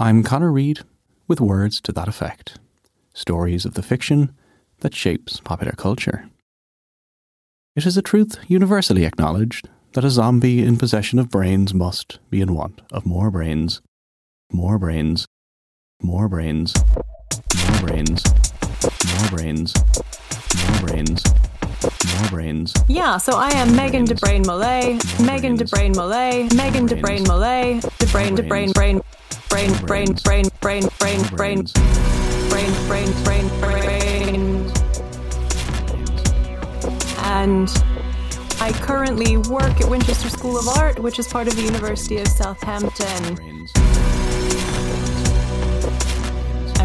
I'm Connor Reed with Words to That Effect, stories of the fiction that shapes popular culture. It is a truth universally acknowledged that a zombie in possession of brains must be in want of more brains, more brains, more brains, more brains, more brains, more brains. More brains. Yeah, so I am Megan de Bruin-Molé, Megan de Bruin-Molé, Megan de Bruin-Molé, de brain, brain, brain, brain, brain, brain, brain, brain, brain, brain, brain, brain. And I currently work at Winchester School of Art, which is part of the University of Southampton.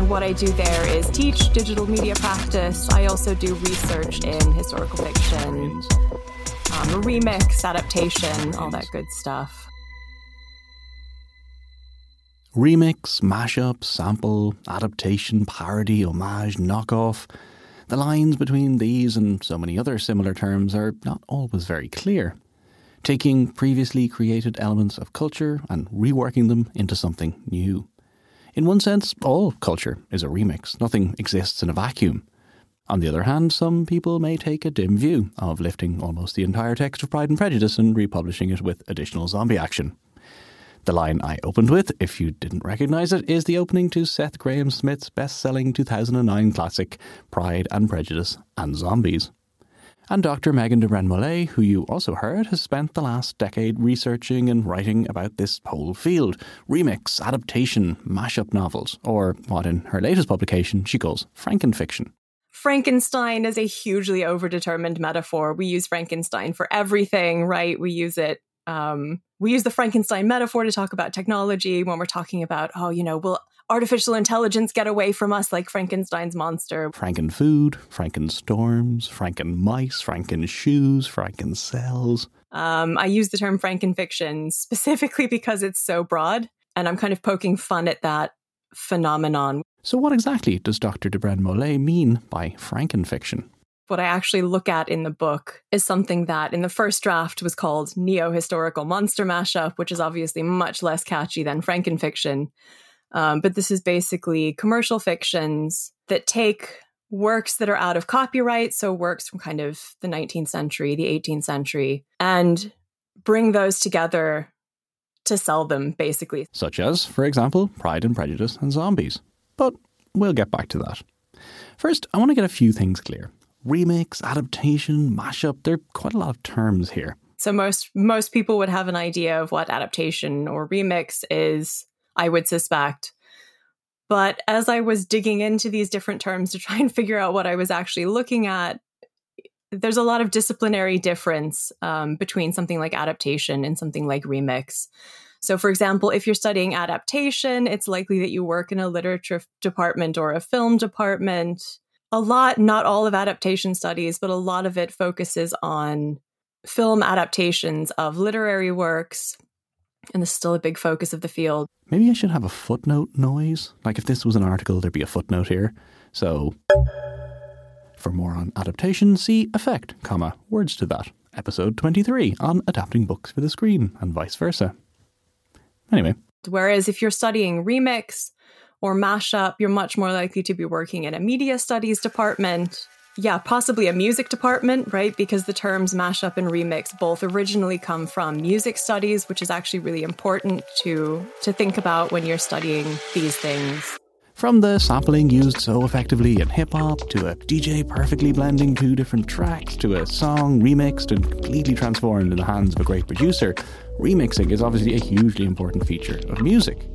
What I do there is teach digital media practice. I also do research in historical fiction, remix, adaptation, all that good stuff. Remix, mashup, sample, adaptation, parody, homage, knockoff. The lines between these and so many other similar terms are not always very clear. Taking previously created elements of culture and reworking them into something new. In one sense, all culture is a remix. Nothing exists in a vacuum. On the other hand, some people may take a dim view of lifting almost the entire text of Pride and Prejudice and republishing it with additional zombie action. The line I opened with, if you didn't recognise it, is the opening to Seth Grahame-Smith's best-selling 2009 classic, Pride and Prejudice and Zombies. And Dr. Megan de Bruin-Molé, who you also heard, has spent the last decade researching and writing about this whole field. Remix, adaptation, mashup novels, or what in her latest publication she calls Frankenfiction. Frankenstein is a hugely overdetermined metaphor. We use Frankenstein for everything, right? We use it. We use the Frankenstein metaphor to talk about technology when we're talking about, will artificial intelligence get away from us like Frankenstein's monster? Frankenfood, Frankenstorms, Frankenmice, Franken-shoes, Frankencells. I use the term Frankenfiction specifically because it's so broad, and I'm kind of poking fun at that phenomenon. So what exactly does Dr. de Bruin-Molé mean by Frankenfiction? What I actually look at in the book is something that in the first draft was called neo-historical monster mashup, which is obviously much less catchy than Frankenfiction. But this is basically commercial fictions that take works that are out of copyright, so works from kind of the 19th century, the 18th century, and bring those together to sell them, basically. Such as, for example, Pride and Prejudice and Zombies. But we'll get back to that. First, I want to get a few things clear. Remix, adaptation, mashup, there are quite a lot of terms here. So most people would have an idea of what adaptation or remix is, I would suspect. But as I was digging into these different terms to try and figure out what I was actually looking at, there's a lot of disciplinary difference between something like adaptation and something like remix. So, for example, if you're studying adaptation, it's likely that you work in a literature department or a film department. A lot, not all of adaptation studies, but a lot of it focuses on film adaptations of literary works. And this is still a big focus of the field. Maybe I should have a footnote noise. Like if this was an article, there'd be a footnote here. So for more on adaptation, see Effect, Words to That, episode 23 on adapting books for the screen and vice versa. Anyway. Whereas if you're studying remix or mashup, you're much more likely to be working in a media studies department. Yeah, possibly a music department, right? Because the terms mashup and remix both originally come from music studies, which is actually really important to think about when you're studying these things. From the sampling used so effectively in hip-hop, to a DJ perfectly blending two different tracks, to a song remixed and completely transformed in the hands of a great producer, remixing is obviously a hugely important feature of music.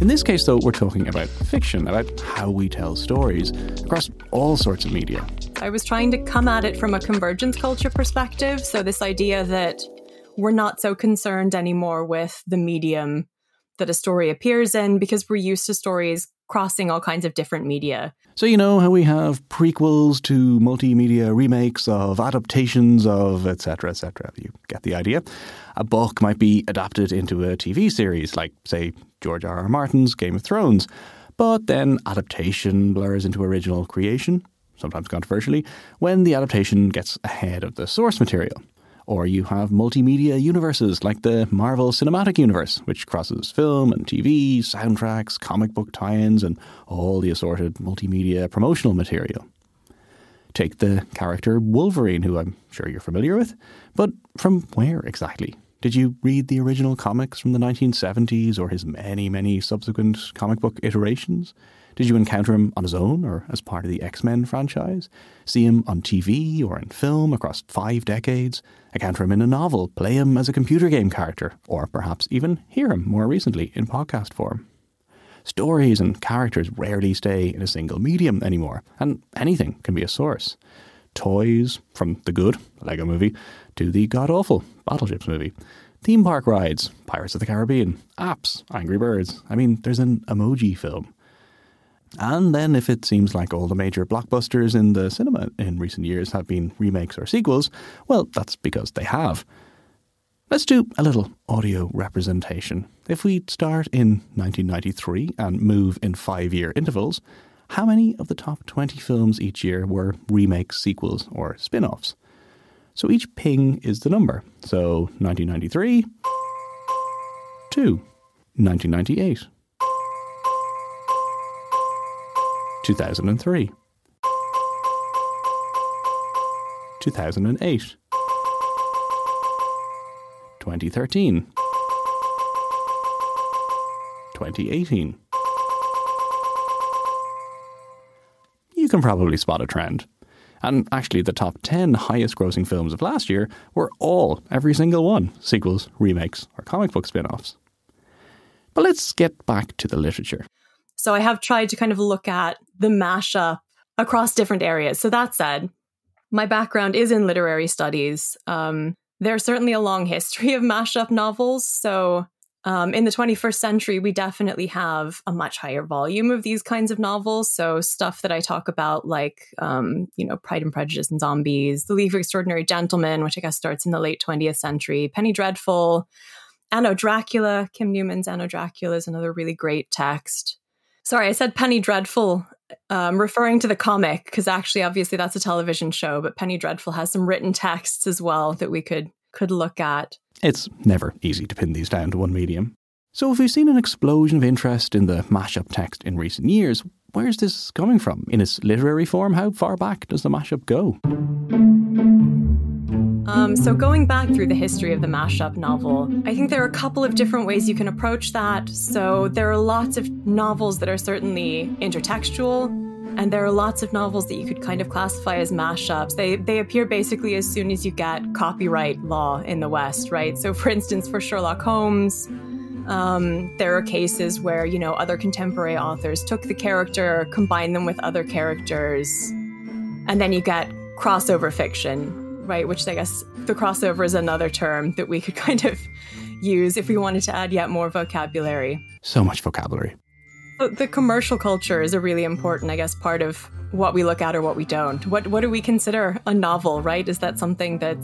In this case, though, we're talking about fiction, about how we tell stories across all sorts of media. I was trying to come at it from a convergence culture perspective. So this idea that we're not so concerned anymore with the medium that a story appears in, because we're used to stories crossing all kinds of different media. So you know how we have prequels to multimedia remakes of adaptations of etc., etc. You get the idea. A book might be adapted into a TV series, like, say, George R.R. Martin's Game of Thrones. But then adaptation blurs into original creation, sometimes controversially, when the adaptation gets ahead of the source material. Or you have multimedia universes like the Marvel Cinematic Universe, which crosses film and TV, soundtracks, comic book tie-ins, and all the assorted multimedia promotional material. Take the character Wolverine, who I'm sure you're familiar with, but from where exactly? Did you read the original comics from the 1970s or his many, many subsequent comic book iterations? Did you encounter him on his own or as part of the X-Men franchise? See him on TV or in film across 5 decades? Encounter him in a novel? Play him as a computer game character? Or perhaps even hear him more recently in podcast form? Stories and characters rarely stay in a single medium anymore, and anything can be a source. Toys, from the good Lego movie to the god-awful Battleships movie. Theme park rides, Pirates of the Caribbean, apps, Angry Birds. I mean, there's an emoji film. And then if it seems like all the major blockbusters in the cinema in recent years have been remakes or sequels, well, that's because they have. Let's do a little audio representation. If we start in 1993 and move in 5-year intervals, how many of the top 20 films each year were remakes, sequels, or spin-offs? So each ping is the number. So 1993, 2, 1998, 2003, 2008, 2013, 2018. You can probably spot a trend. And actually, the top 10 highest-grossing films of last year were all, every single one, sequels, remakes, or comic book spin-offs. But let's get back to the literature. So I have tried to kind of look at the mashup across different areas. So that said, my background is in literary studies. There's certainly a long history of mashup novels. So in the 21st century, we definitely have a much higher volume of these kinds of novels. So stuff that I talk about, like, Pride and Prejudice and Zombies, The League of Extraordinary Gentlemen, which I guess starts in the late 20th century, Penny Dreadful, Anno Dracula. Kim Newman's Anno Dracula is another really great text. Sorry, I said Penny Dreadful, referring to the comic, because actually, obviously, that's a television show. But Penny Dreadful has some written texts as well that we could look at. It's never easy to pin these down to one medium. So if we've seen an explosion of interest in the mashup text in recent years, where's this coming from? In its literary form, how far back does the mashup go? So going back through the history of the mashup novel, I think there are a couple of different ways you can approach that. So there are lots of novels that are certainly intertextual, and there are lots of novels that you could kind of classify as mashups. They appear basically as soon as you get copyright law in the West, right? So for instance, for Sherlock Holmes, there are cases where, other contemporary authors took the character, combined them with other characters, and then you get crossover fiction, right? Which I guess the crossover is another term that we could kind of use if we wanted to add yet more vocabulary. So much vocabulary. The commercial culture is a really important, I guess, part of what we look at or what we don't. What do we consider a novel, right? Is that something that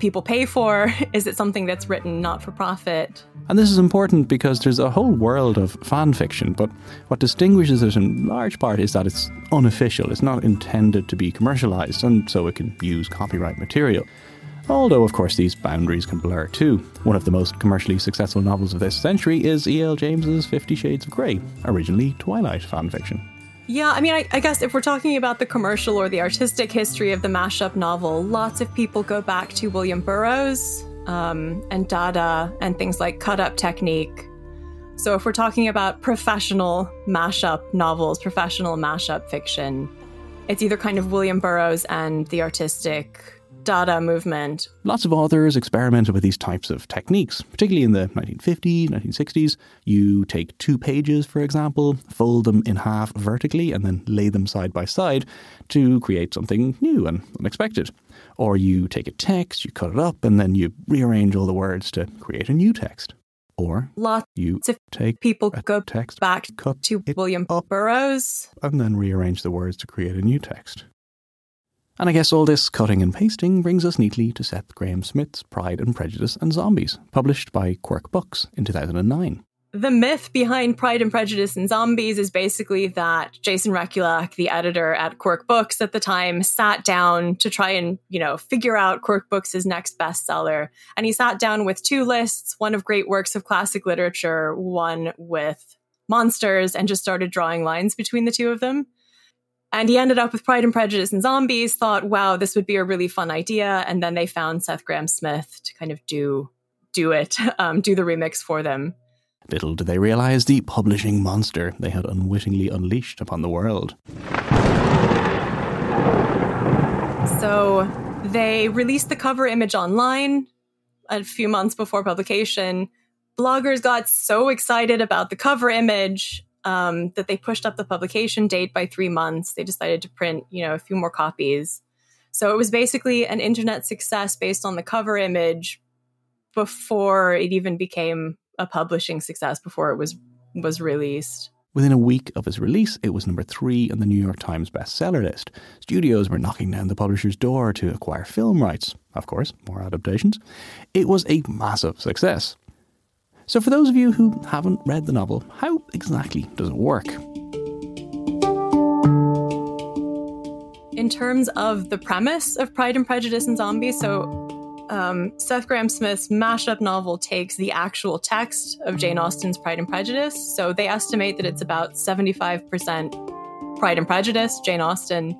people pay for? Is it something that's written not for profit? And this is important because there's a whole world of fan fiction, but what distinguishes it in large part is that it's unofficial. It's not intended to be commercialized, and so it can use copyright material. Although, of course, these boundaries can blur too. One of the most commercially successful novels of this century is E.L. James's 50 Shades of Grey, originally Twilight fan fiction. Yeah, I mean, I guess if we're talking about the commercial or the artistic history of the mashup novel, lots of people go back to William Burroughs and Dada and things like cut-up technique. So if we're talking about professional mashup novels, professional mashup fiction, it's either kind of William Burroughs and the artistic Dada movement. Lots of authors experimented with these types of techniques, particularly in the 1950s, 1960s. You take 2 pages, for example, fold them in half vertically and then lay them side by side to create something new and unexpected. Or you take a text, you cut it up, and then you rearrange all the words to create a new text. or lots you of take people go text back to William Burroughs and then rearrange the words to create a new text. And I guess all this cutting and pasting brings us neatly to Seth Grahame-Smith's Pride and Prejudice and Zombies, published by Quirk Books in 2009. The myth behind Pride and Prejudice and Zombies is basically that Jason Reculak, the editor at Quirk Books at the time, sat down to try and, figure out Quirk Books' next bestseller. And he sat down with two lists, one of great works of classic literature, one with monsters, and just started drawing lines between the two of them. And he ended up with Pride and Prejudice and Zombies, thought, wow, this would be a really fun idea. And then they found Seth Grahame-Smith to kind of do the remix for them. Little did they realise the publishing monster they had unwittingly unleashed upon the world. So they released the cover image online a few months before publication. Bloggers got so excited about the cover image that they pushed up the publication date by 3 months. They decided to print, a few more copies. So it was basically an internet success based on the cover image before it even became a publishing success, before it was released. Within a week of its release, it was number 3 on the New York Times bestseller list. Studios were knocking down the publisher's door to acquire film rights. Of course, more adaptations. It was a massive success. So for those of you who haven't read the novel, how exactly does it work? In terms of the premise of Pride and Prejudice and Zombies, Seth Grahame-Smith's mashup novel takes the actual text of Jane Austen's Pride and Prejudice. So they estimate that it's about 75% Pride and Prejudice, Jane Austen,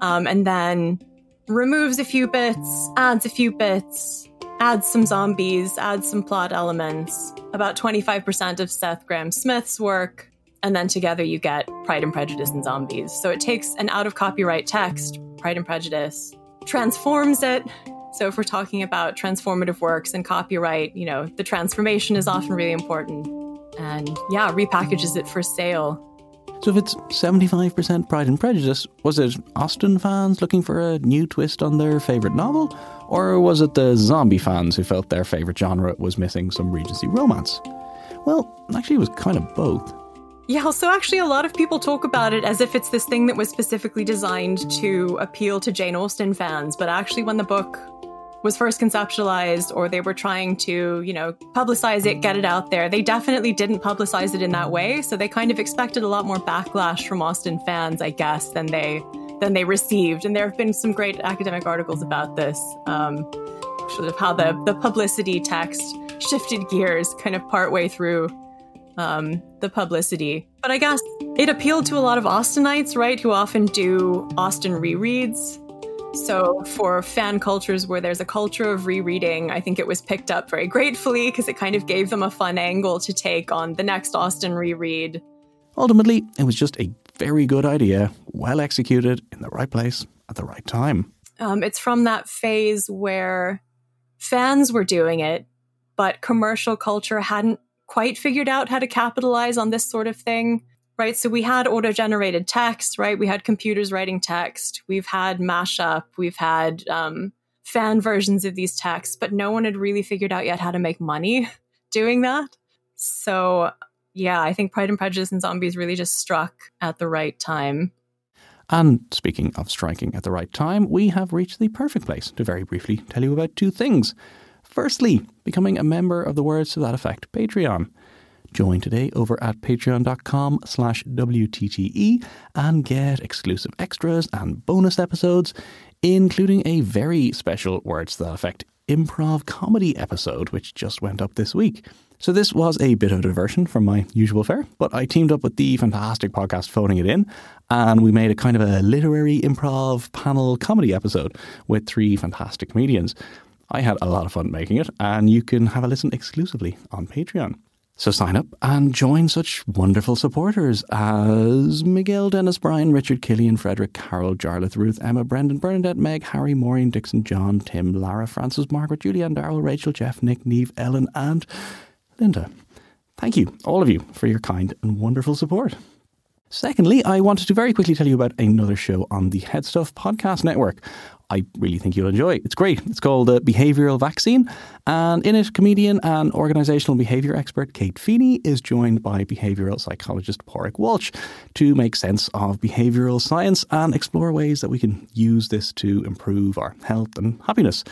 and then removes a few bits, adds a few bits, adds some zombies, adds some plot elements, about 25% of Seth Grahame-Smith's work, and then together you get Pride and Prejudice and Zombies. So it takes an out-of-copyright text, Pride and Prejudice, transforms it. So if we're talking about transformative works and copyright, the transformation is often really important. And yeah, repackages it for sale. So if it's 75% Pride and Prejudice, was it Austen fans looking for a new twist on their favourite novel? Or was it the zombie fans who felt their favourite genre was missing some Regency romance? Well, actually it was kind of both. Yeah, so actually a lot of people talk about it as if it's this thing that was specifically designed to appeal to Jane Austen fans. But actually when the book was first conceptualized, or they were trying to, publicize it, get it out there, they definitely didn't publicize it in that way. So they kind of expected a lot more backlash from Austen fans, I guess, than they received. And there have been some great academic articles about this, sort of how the publicity text shifted gears kind of partway through the publicity. But I guess it appealed to a lot of Austenites, right, who often do Austen rereads. So for fan cultures where there's a culture of rereading, I think it was picked up very gratefully because it kind of gave them a fun angle to take on the next Austen reread. Ultimately, it was just a very good idea, well executed, in the right place, at the right time. It's from that phase where fans were doing it, but commercial culture hadn't quite figured out how to capitalize on this sort of thing. Right, so we had auto-generated text, right? We had computers writing text. We've had mashup. We've had fan versions of these texts, but no one had really figured out yet how to make money doing that. So, yeah, I think Pride and Prejudice and Zombies really just struck at the right time. And speaking of striking at the right time, we have reached the perfect place to very briefly tell you about two things. Firstly, becoming a member of the Words to That Effect Patreon. Join today over at patreon.com/WTTE and get exclusive extras and bonus episodes, including a very special Words to That Effect improv comedy episode, which just went up this week. So this was a bit of a diversion from my usual fare, but I teamed up with the fantastic podcast Phoning It In, and we made a kind of a literary improv panel comedy episode with 3 fantastic comedians. I had a lot of fun making it, and you can have a listen exclusively on Patreon. So sign up and join such wonderful supporters as Miguel, Dennis, Brian, Richard, Killian, Frederick, Carol, Jarlath, Ruth, Emma, Brendan, Bernadette, Meg, Harry, Maureen, Dixon, John, Tim, Lara, Francis, Margaret, Julianne, Darrell, Rachel, Jeff, Nick, Neve, Ellen and Linda. Thank you, all of you, for your kind and wonderful support. Secondly, I wanted to very quickly tell you about another show on the HeadStuff Podcast Network. I really think you'll enjoy it. It's great. It's called The Behavioural Vaccine. And in it, comedian and organisational behaviour expert Kate Feeney is joined by behavioural psychologist Porrick Walsh to make sense of behavioural science and explore ways that we can use this to improve our health and happiness.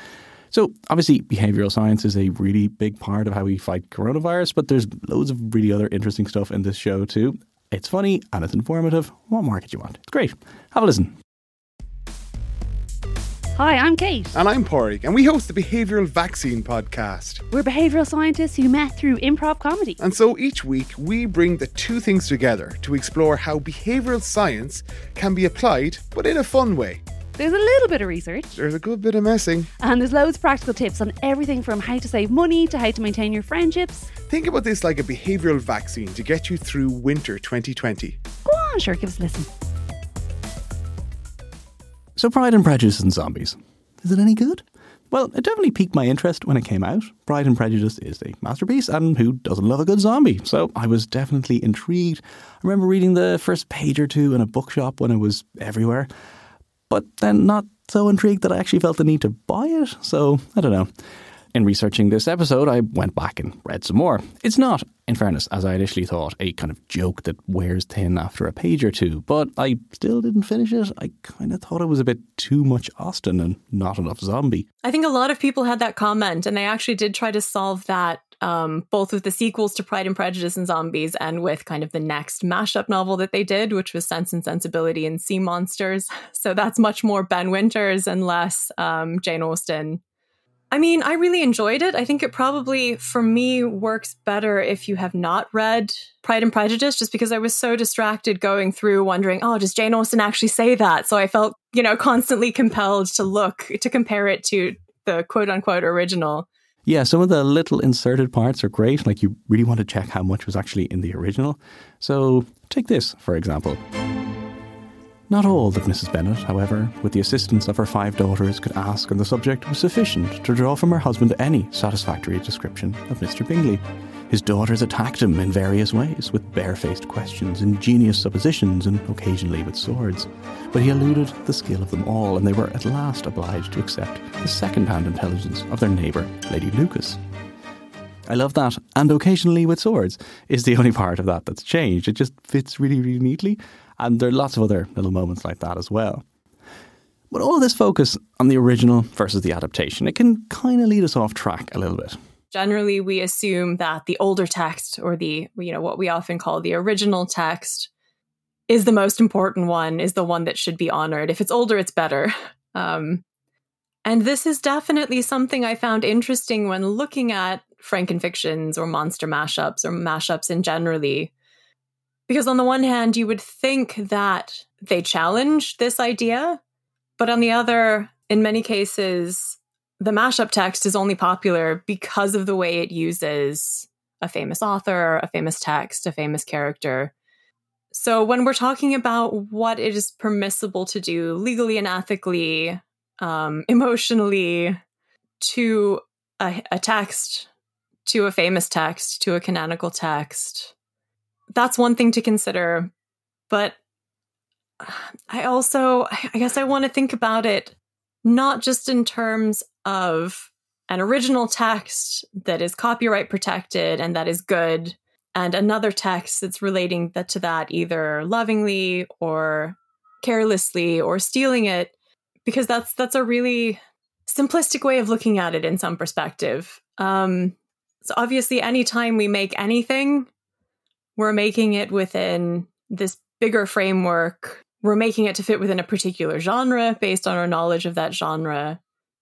So obviously, behavioural science is a really big part of how we fight coronavirus, but there's loads of really other interesting stuff in this show too. It's funny and it's informative. What more could you want? It's great. Have a listen. Hi, I'm Kate. And I'm Porrick, and we host the Behavioural Vaccine Podcast. We're behavioural scientists who met through improv comedy. And so each week, we bring the two things together to explore how behavioural science can be applied, but in a fun way. There's a little bit of research. There's a good bit of messing. And there's loads of practical tips on everything from how to save money to how to maintain your friendships. Think about this like a behavioural vaccine to get you through winter 2020. Go on, sure, give us a listen. So Pride and Prejudice and Zombies. Is it any good? Well, it definitely piqued my interest when it came out. Pride and Prejudice is a masterpiece, and who doesn't love a good zombie? So I was definitely intrigued. I remember reading the first page or two in a bookshop when it was everywhere. But then not so intrigued that I actually felt the need to buy it. So, I don't know. In researching this episode, I went back and read some more. It's not, in fairness, as I initially thought, a kind of joke that wears thin after a page or two. But I still didn't finish it. I kind of thought it was a bit too much Austen and not enough zombie. I think a lot of people had that comment, and they actually did try to solve that both with the sequels to Pride and Prejudice and Zombies and with kind of the next mashup novel that they did, which was Sense and Sensibility and Sea Monsters. So that's much more Ben Winters and less Jane Austen. I mean, I really enjoyed it. I think it probably, for me, works better if you have not read Pride and Prejudice, just because I was so distracted going through wondering, oh, does Jane Austen actually say that? So I felt, constantly compelled to compare it to the quote unquote original. Yeah, some of the little inserted parts are great. Like, you really want to check how much was actually in the original. So take this, for example. Not all that Mrs. Bennet, however, with the assistance of her 5 daughters, could ask on the subject was sufficient to draw from her husband any satisfactory description of Mr. Bingley. His daughters attacked him in various ways, with barefaced questions, ingenious suppositions, and occasionally with swords. But he eluded the skill of them all, and they were at last obliged to accept the second-hand intelligence of their neighbour, Lady Lucas. I love that, and occasionally with swords, is the only part of that that's changed. It just fits really, really neatly, and there are lots of other little moments like that as well. But all of this focus on the original versus the adaptation, it can kind of lead us off track a little bit. Generally, we assume that the older text, or the, what we often call the original text, is the most important one, is the one that should be honored. If it's older, it's better. And this is definitely something I found interesting when looking at Frankenfictions or monster mashups or mashups in generally. Because on the one hand, you would think that they challenge this idea, but on the other, in many cases, the mashup text is only popular because of the way it uses a famous author, a famous text, a famous character. So when we're talking about what it is permissible to do legally and ethically, emotionally, to a text, to a famous text, to a canonical text, that's one thing to consider. But I guess I want to think about it not just in terms of an original text that is copyright protected and that is good, and another text that's relating that to that either lovingly or carelessly or stealing it, because that's a really simplistic way of looking at it in some perspective. So obviously, anytime we make anything, we're making it within this bigger framework. We're making it to fit within a particular genre based on our knowledge of that genre.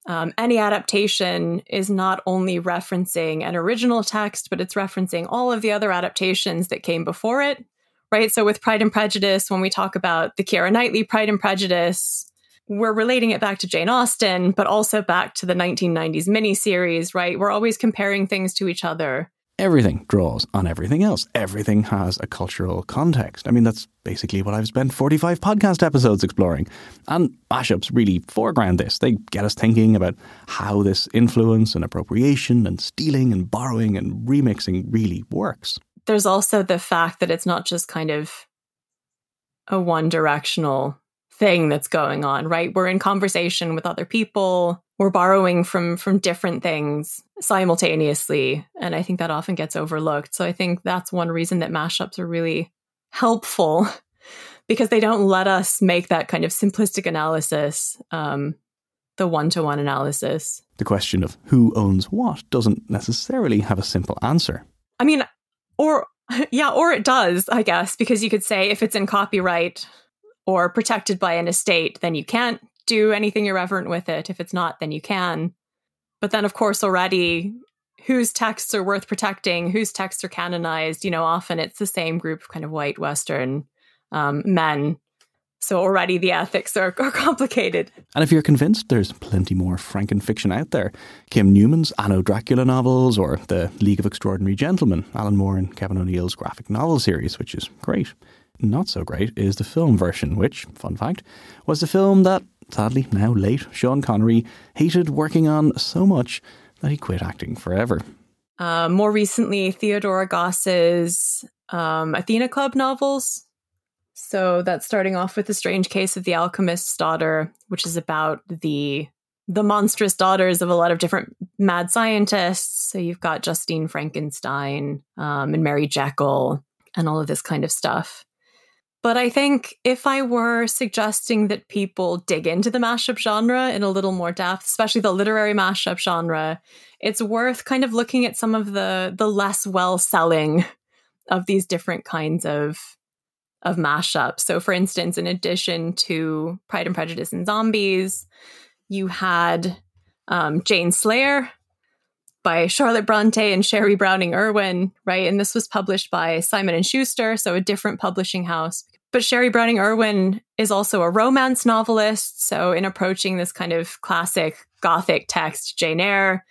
Any adaptation is not only referencing an original text, but it's referencing all of the other adaptations that came before it, right? So with Pride and Prejudice, when we talk about the Keira Knightley Pride and Prejudice, we're relating it back to Jane Austen, but also back to the 1990s miniseries, right? We're always comparing things to each other. Everything draws on everything else. Everything has a cultural context. I mean, that's basically what I've spent 45 podcast episodes exploring. And mashups really foreground this. They get us thinking about how this influence and appropriation and stealing and borrowing and remixing really works. There's also the fact that it's not just kind of a one-directional thing that's going on, right? We're in conversation with other people. We're borrowing from different things simultaneously. And I think that often gets overlooked. So I think that's one reason that mashups are really helpful, because they don't let us make that kind of simplistic analysis, the one-to-one analysis. The question of who owns what doesn't necessarily have a simple answer. I mean, or it does, I guess, because you could say if it's in copyright or protected by an estate, then you can't do anything irreverent with it. If it's not, then you can. But then, of course, already whose texts are worth protecting, whose texts are canonized, you know, often it's the same group of kind of white Western men. So already the ethics are complicated. And if you're convinced there's plenty more Frankenfiction out there, Kim Newman's Anno Dracula novels or the League of Extraordinary Gentlemen, Alan Moore and Kevin O'Neill's graphic novel series, which is great. Not so great is the film version, which, fun fact, was the film that, sadly now late, Sean Connery hated working on so much that he quit acting forever. More recently, Theodora Goss's Athena Club novels. So that's starting off with The Strange Case of the Alchemist's Daughter, which is about the monstrous daughters of a lot of different mad scientists. So you've got Justine Frankenstein and Mary Jekyll and all of this kind of stuff. But I think if I were suggesting that people dig into the mashup genre in a little more depth, especially the literary mashup genre, it's worth kind of looking at some of the less well-selling of these different kinds of mashups. So for instance, in addition to Pride and Prejudice and Zombies, you had Jane Slayer by Charlotte Brontë and Sherry Browning Irwin, right? And this was published by Simon & Schuster, so a different publishing house. But Sherry Browning Irwin is also a romance novelist, so in approaching this kind of classic Gothic text, Jane Eyre,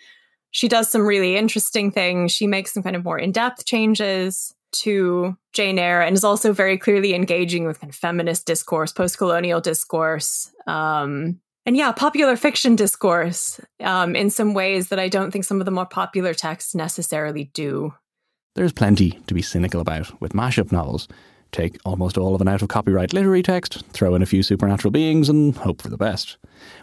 she does some really interesting things. She makes some kind of more in-depth changes to Jane Eyre and is also very clearly engaging with kind of feminist discourse, post-colonial discourse, and yeah, popular fiction discourse in some ways that I don't think some of the more popular texts necessarily do. There's plenty to be cynical about with mashup novels. Take almost all of an out-of-copyright literary text, throw in a few supernatural beings, and hope for the best.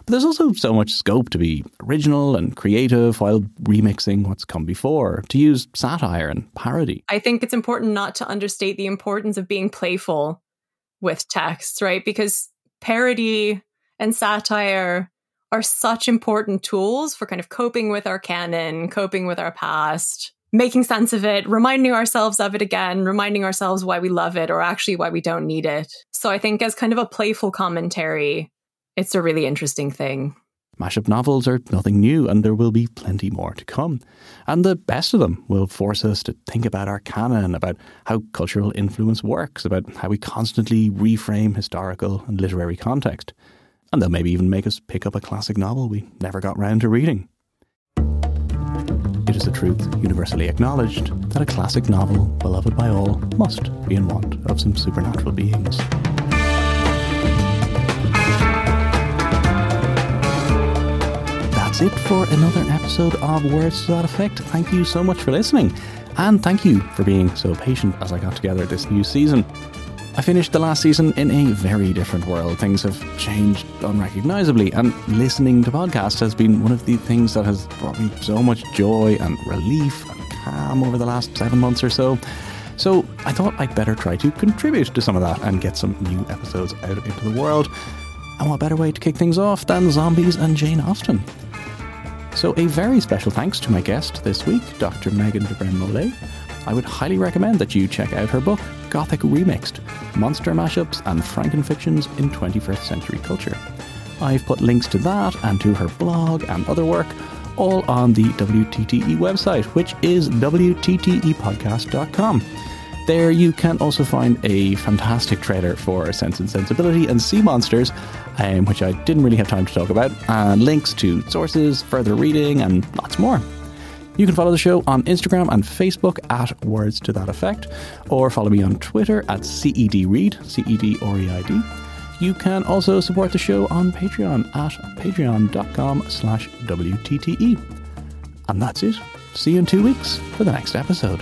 But there's also so much scope to be original and creative while remixing what's come before, to use satire and parody. I think it's important not to understate the importance of being playful with texts, right? Because parody and satire are such important tools for kind of coping with our canon, coping with our past, making sense of it, reminding ourselves of it again, reminding ourselves why we love it or actually why we don't need it. So I think as kind of a playful commentary, it's a really interesting thing. Mashup novels are nothing new, and there will be plenty more to come. And the best of them will force us to think about our canon, about how cultural influence works, about how we constantly reframe historical and literary context. And they'll maybe even make us pick up a classic novel we never got round to reading. It is the truth, universally acknowledged, that a classic novel, beloved by all, must be in want of some supernatural beings. That's it for another episode of Words to That Effect. Thank you so much for listening. And thank you for being so patient as I got together this new season. I finished the last season in a very different world. Things have changed unrecognisably, and listening to podcasts has been one of the things that has brought me so much joy and relief and calm over the last 7 months or so. So I thought I'd better try to contribute to some of that and get some new episodes out into the world. And what better way to kick things off than Zombies and Jane Austen? So a very special thanks to my guest this week, Dr. Megan de Bruin-Molé. I would highly recommend that you check out her book, Gothic Remixed, Monster Mashups and Frankenfictions in 21st Century Culture. I've put links to that and to her blog and other work all on the WTTE website, which is WTTEpodcast.com. There you can also find a fantastic trailer for Sense and Sensibility and Sea Monsters, which I didn't really have time to talk about, and links to sources, further reading, and lots more. You can follow the show on Instagram and Facebook at Words to That Effect, or follow me on Twitter at CEDReed, C-E-D-R-E-I-D. You can also support the show on Patreon at patreon.com/WTTE. And that's it. See you in 2 weeks for the next episode.